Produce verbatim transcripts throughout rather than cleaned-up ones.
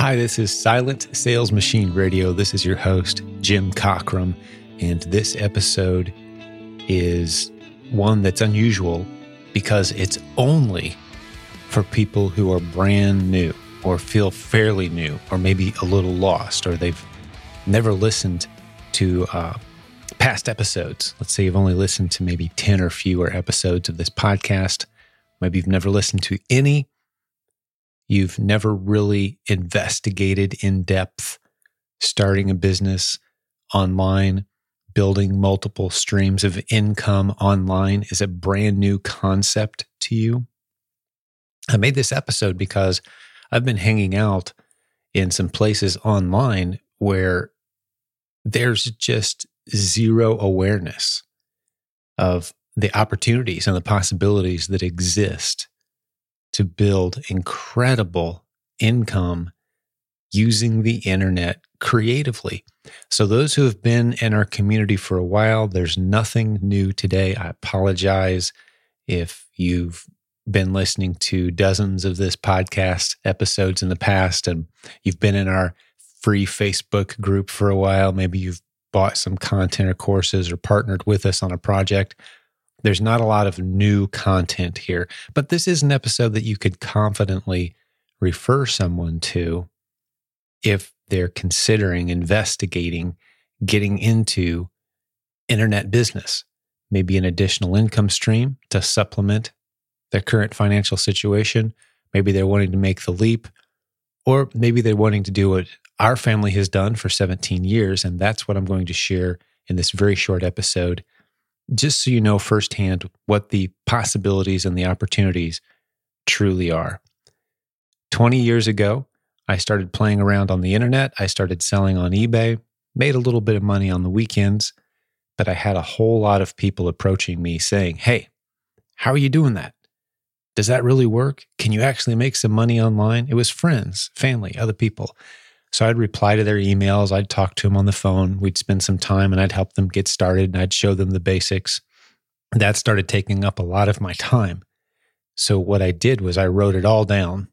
Hi, this is Silent Sales Machine Radio. This is your host, Jim Cockrum, and this episode is one that's unusual because it's only for people who are brand new or feel fairly new or maybe a little lost or they've never listened to uh, past episodes. Let's say you've only listened to maybe ten or fewer episodes of this podcast. Maybe you've never listened to any. You've never really investigated in depth starting a business online. Building multiple streams of income online is a brand new concept to you. I made this episode because I've been hanging out in some places online where there's just zero awareness of the opportunities and the possibilities that exist to build incredible income using the internet creatively. So those who have been in our community for a while, there's nothing new today. I apologize if you've been listening to dozens of this podcast episodes in the past and you've been in our free Facebook group for a while. Maybe you've bought some content or courses or partnered with us on a project. There's not a lot of new content here, but this is an episode that you could confidently refer someone to if they're considering, investigating, getting into internet business, maybe an additional income stream to supplement their current financial situation. Maybe they're wanting to make the leap, or maybe they're wanting to do what our family has done for seventeen years. And that's what I'm going to share in this very short episode, just so you know firsthand what the possibilities and the opportunities truly are. twenty years ago, I started playing around on the internet. I started selling on eBay, made a little bit of money on the weekends, but I had a whole lot of people approaching me saying, hey, how are you doing that? Does that really work? Can you actually make some money online? It was friends, family, other people. So I'd reply to their emails. I'd talk to them on the phone. We'd spend some time and I'd help them get started and I'd show them the basics. That started taking up a lot of my time. So what I did was I wrote it all down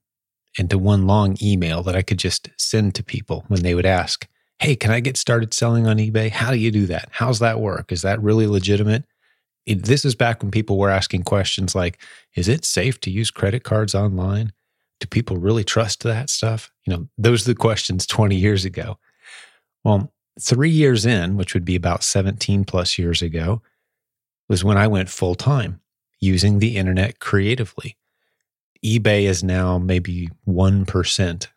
into one long email that I could just send to people when they would ask, hey, can I get started selling on eBay? How do you do that? How's that work? Is that really legitimate? It, this is back when people were asking questions like, is it safe to use credit cards online? Do people really trust that stuff? You know, those are the questions twenty years ago. Well, three years in, which would be about seventeen plus years ago, was when I went full time using the internet creatively. eBay is now maybe one percent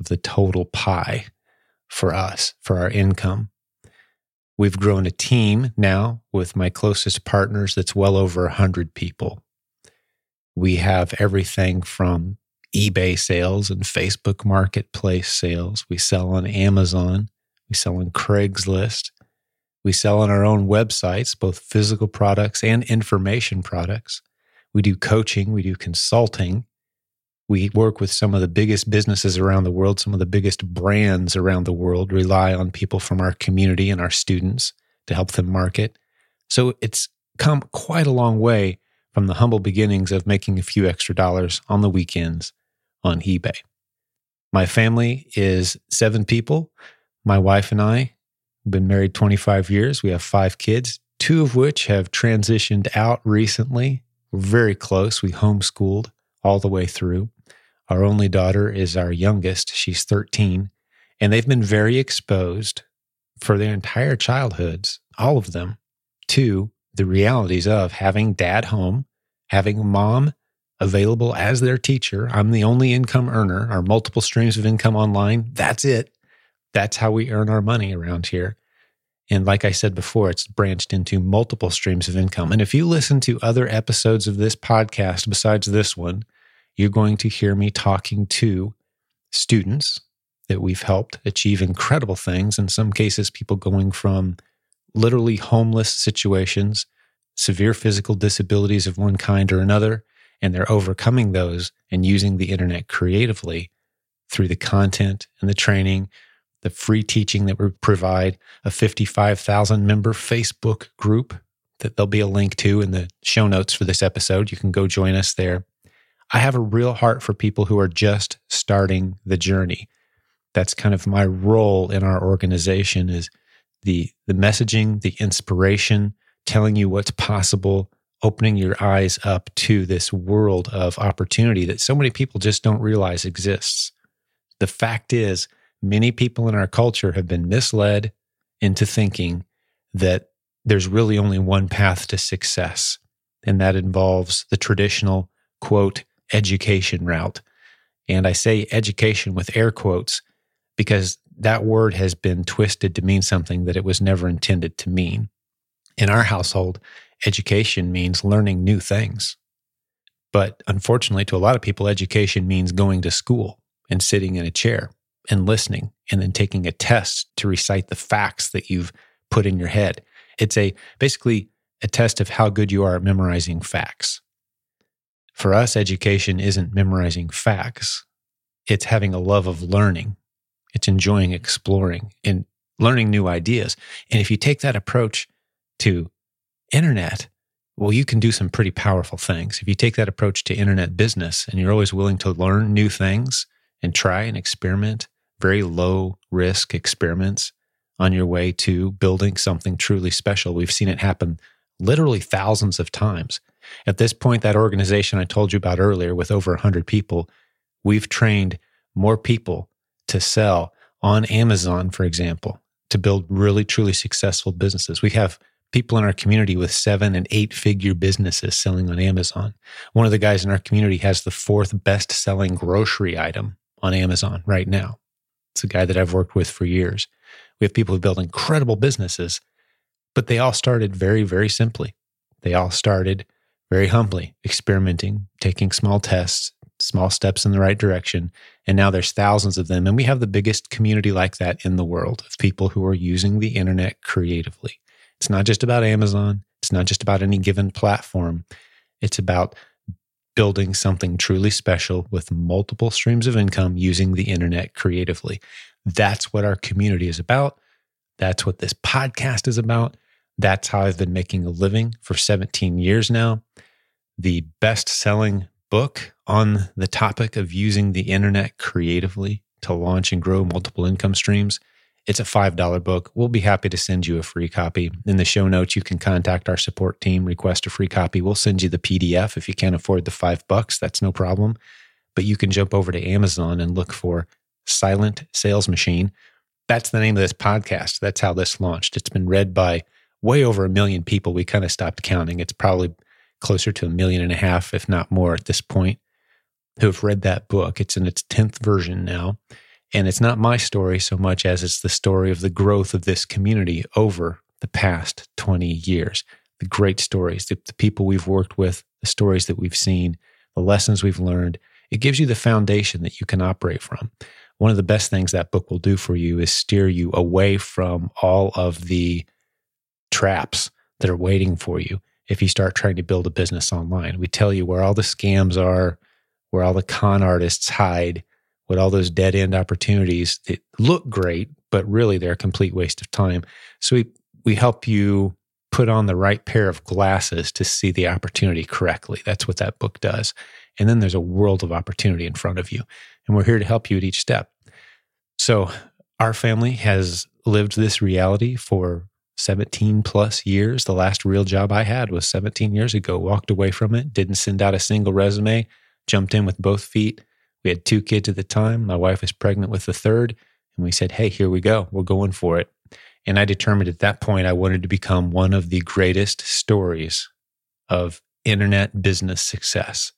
of the total pie for us, for our income. We've grown a team now with my closest partners that's well over one hundred people. We have everything from eBay sales and Facebook marketplace sales. We sell on Amazon. We sell on Craigslist. We sell on our own websites, both physical products and information products. We do coaching. We do consulting. We work with some of the biggest businesses around the world. Some of the biggest brands around the world rely on people from our community and our students to help them market. So it's come quite a long way from the humble beginnings of making a few extra dollars on the weekends on eBay. My family is seven people. My wife and I have been married twenty-five years. We have five kids, two of which have transitioned out recently. We're very close. We homeschooled all the way through. Our only daughter is our youngest. She's thirteen, and they've been very exposed for their entire childhoods, all of them, to the realities of having dad home, having mom available as their teacher. I'm the only income earner, our multiple streams of income online. That's it. That's how we earn our money around here. And like I said before, it's branched into multiple streams of income. And if you listen to other episodes of this podcast besides this one, you're going to hear me talking to students that we've helped achieve incredible things. In some cases, people going from literally homeless situations, severe physical disabilities of one kind or another, and they're overcoming those and using the internet creatively through the content and the training, the free teaching that we provide, a fifty-five thousand member Facebook group that there'll be a link to in the show notes for this episode. You can go join us there. I have a real heart for people who are just starting the journey. that's kind of my role in our organization, is the the messaging, the inspiration, telling you what's possible, opening your eyes up to this world of opportunity that so many people just don't realize exists. The fact is, many people in our culture have been misled into thinking that there's really only one path to success, and that involves the traditional, quote, education route. And I say education with air quotes because that word has been twisted to mean something that it was never intended to mean. In our household, education means learning new things. But unfortunately, to a lot of people, education means going to school and sitting in a chair and listening and then taking a test to recite the facts that you've put in your head. It's a basically a test of how good you are at memorizing facts. For us, education isn't memorizing facts. It's having a love of learning. It's enjoying exploring and learning new ideas. And if you take that approach to internet, well, you can do some pretty powerful things. If you take that approach to internet business and you're always willing to learn new things and try and experiment, very low risk experiments on your way to building something truly special. We've seen it happen literally thousands of times. At this point, that organization I told you about earlier with over one hundred people, we've trained more people to sell on Amazon, for example, to build really, truly successful businesses. We have people in our community with seven and eight-figure businesses selling on Amazon. One of the guys in our community has the fourth best-selling grocery item on Amazon right now. It's a guy that I've worked with for years. We have people who build incredible businesses, but they all started very, very simply. They all started very humbly, experimenting, taking small tests, small steps in the right direction, and now there's thousands of them. And we have the biggest community like that in the world of people who are using the internet creatively. It's not just about Amazon. It's not just about any given platform. It's about building something truly special with multiple streams of income using the internet creatively. That's what our community is about. That's what this podcast is about. That's how I've been making a living for seventeen years now. The best-selling book on the topic of using the internet creatively to launch and grow multiple income streams. It's a five dollar book. We'll be happy to send you a free copy. In the show notes, you can contact our support team, request a free copy. We'll send you the P D F. If you can't afford the five bucks, that's no problem. But you can jump over to Amazon and look for Silent Sales Machine. That's the name of this podcast. That's how this launched. It's been read by way over a million people. We kind of stopped counting. It's probably closer to a million and a half, if not more at this point, who have read that book. It's in its tenth version now. And it's not my story so much as it's the story of the growth of this community over the past twenty years. The great stories, the, the people we've worked with, the stories that we've seen, the lessons we've learned. It gives you the foundation that you can operate from. One of the best things that book will do for you is steer you away from all of the traps that are waiting for you if you start trying to build a business online. We tell you where all the scams are, where all the con artists hide, with all those dead-end opportunities that look great, but really they're a complete waste of time. So we we help you put on the right pair of glasses to see the opportunity correctly. That's what that book does. And then there's a world of opportunity in front of you. And we're here to help you at each step. So our family has lived this reality for seventeen plus years. The last real job I had was seventeen years ago. Walked away from it, didn't send out a single resume, jumped in with both feet. We had two kids at the time. My wife was pregnant with the third. And we said, hey, here we go. We're going for it. And I determined at that point I wanted to become one of the greatest stories of internet business success.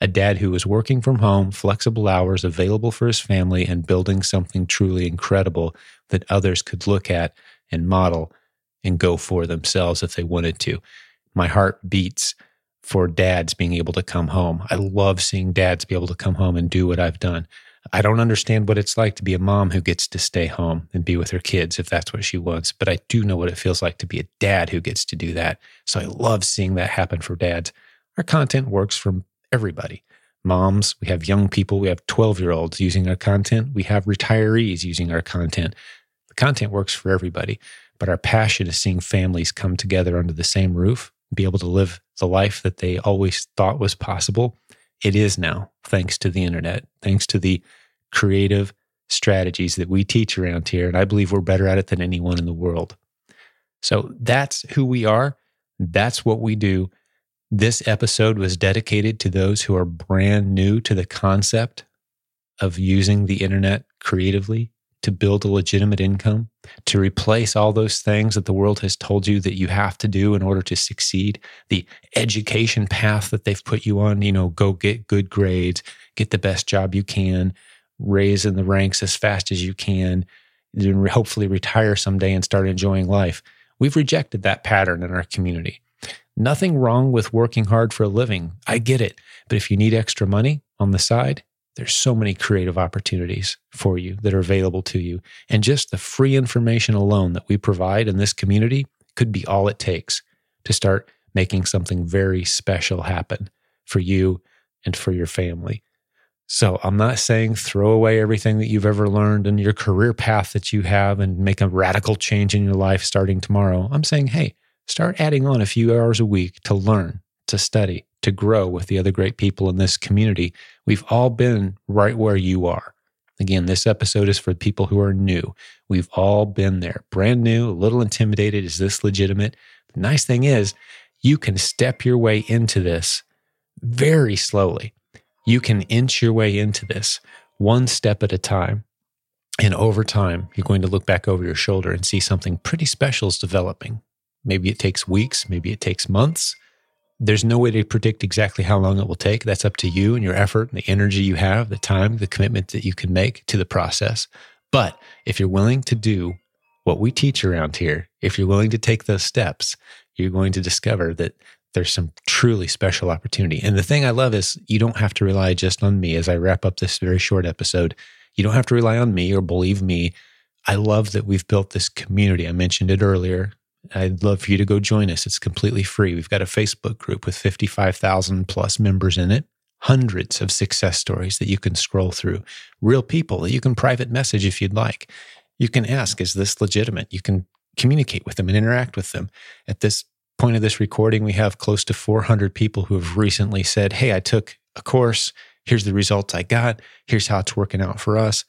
A dad who was working from home, flexible hours, available for his family, and building something truly incredible that others could look at and model and go for themselves if they wanted to. My heart beats for dads being able to come home. I love seeing dads be able to come home and do what I've done. I don't understand what it's like to be a mom who gets to stay home and be with her kids if that's what she wants, but I do know what it feels like to be a dad who gets to do that. So I love seeing that happen for dads. Our content works for everybody. Moms, we have young people, we have twelve-year-olds using our content, we have retirees using our content. The content works for everybody, but our passion is seeing families come together under the same roof, be able to live the life that they always thought was possible. It is now, thanks to the internet, thanks to the creative, strategies that we teach around here, and I believe we're better at it than anyone in the world. So that's who we are. That's what we do. This episode was dedicated to those who are brand new to the concept of using the internet creatively to build a legitimate income, to replace all those things that the world has told you that you have to do in order to succeed, the education path that they've put you on, you know, go get good grades, get the best job you can, raise in the ranks as fast as you can, then hopefully retire someday and start enjoying life. We've rejected that pattern in our community. Nothing wrong with working hard for a living. I get it. But if you need extra money on the side, there's so many creative opportunities for you that are available to you. And just the free information alone that we provide in this community could be all it takes to start making something very special happen for you and for your family. So I'm not saying throw away everything that you've ever learned and your career path that you have and make a radical change in your life starting tomorrow. I'm saying, hey, start adding on a few hours a week to learn, to study, to grow with the other great people in this community. We've all been right where you are. Again, this episode is for people who are new. We've all been there. Brand new, a little intimidated. Is this legitimate? The nice thing is you can step your way into this very slowly. You can inch your way into this one step at a time. And over time, you're going to look back over your shoulder and see something pretty special is developing. Maybe it takes weeks, maybe it takes months. There's no way to predict exactly how long it will take. That's up to you and your effort and the energy you have, the time, the commitment that you can make to the process. But if you're willing to do what we teach around here, if you're willing to take those steps, you're going to discover that there's some truly special opportunity. And the thing I love is you don't have to rely just on me. As I wrap up this very short episode, you don't have to rely on me or believe me. I love that we've built this community. I mentioned it earlier. I'd love for you to go join us. It's completely free. We've got a Facebook group with fifty-five thousand plus members in it, hundreds of success stories that you can scroll through, real people that you can private message if you'd like. You can ask, is this legitimate? You can communicate with them and interact with them. At this point of this recording, we have close to four hundred people who have recently said, hey, I took a course. Here's the results I got. Here's how it's working out for us.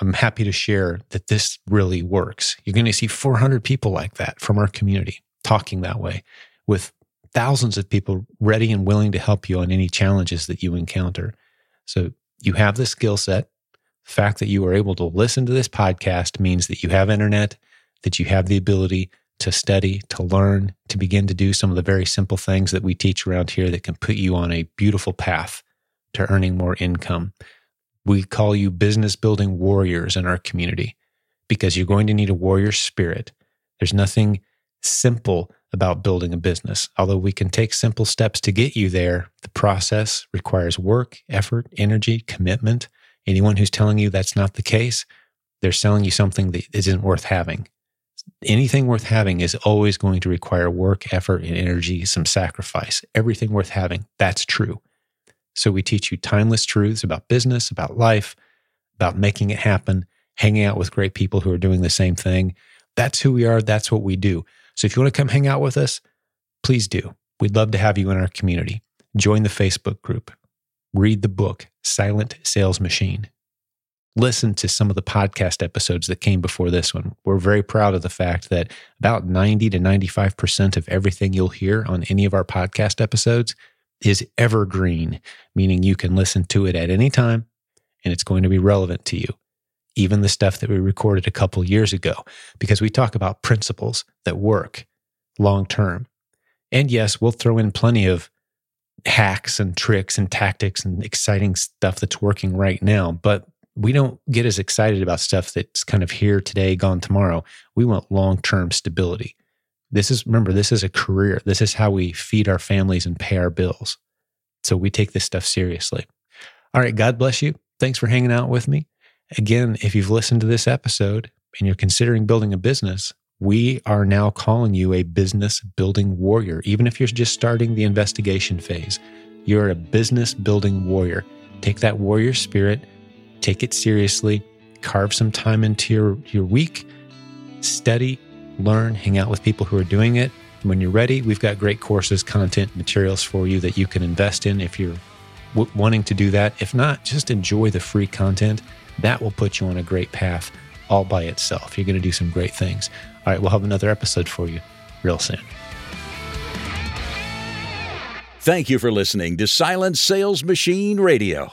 I'm happy to share that this really works. You're going to see four hundred people like that from our community talking that way, with thousands of people ready and willing to help you on any challenges that you encounter. So you have the skill set. The fact that you are able to listen to this podcast means that you have internet, that you have the ability to study, to learn, to begin to do some of the very simple things that we teach around here that can put you on a beautiful path to earning more income. We call you business building warriors in our community because you're going to need a warrior spirit. There's nothing simple about building a business. Although we can take simple steps to get you there, the process requires work, effort, energy, commitment. Anyone who's telling you that's not the case, they're selling you something that isn't worth having. Anything worth having is always going to require work, effort, and energy, some sacrifice. Everything worth having, that's true. So we teach you timeless truths about business, about life, about making it happen, hanging out with great people who are doing the same thing. That's who we are. That's what we do. So if you want to come hang out with us, please do. We'd love to have you in our community. Join the Facebook group. Read the book, Silent Sales Machine. Listen to some of the podcast episodes that came before this one. We're very proud of the fact that about ninety to ninety-five percent of everything you'll hear on any of our podcast episodes is evergreen, meaning you can listen to it at any time and it's going to be relevant to you, even the stuff that we recorded a couple years ago, because we talk about principles that work long-term. And yes, we'll throw in plenty of hacks and tricks and tactics and exciting stuff that's working right now, but we don't get as excited about stuff that's kind of here today, gone tomorrow. We want long-term stability. This is, remember, this is a career. This is how we feed our families and pay our bills. So we take this stuff seriously. All right, God bless you. Thanks for hanging out with me. Again, if you've listened to this episode and you're considering building a business, we are now calling you a business building warrior. Even if you're just starting the investigation phase, you're a business building warrior. Take that warrior spirit, take it seriously, carve some time into your, your week, study, learn, hang out with people who are doing it. And when you're ready, we've got great courses, content, materials for you that you can invest in if you're w- wanting to do that. If not, just enjoy the free content. that will put you on a great path all by itself. You're going to do some great things. All right, we'll have another episode for you real soon. Thank you for listening to Silent Sales Machine Radio.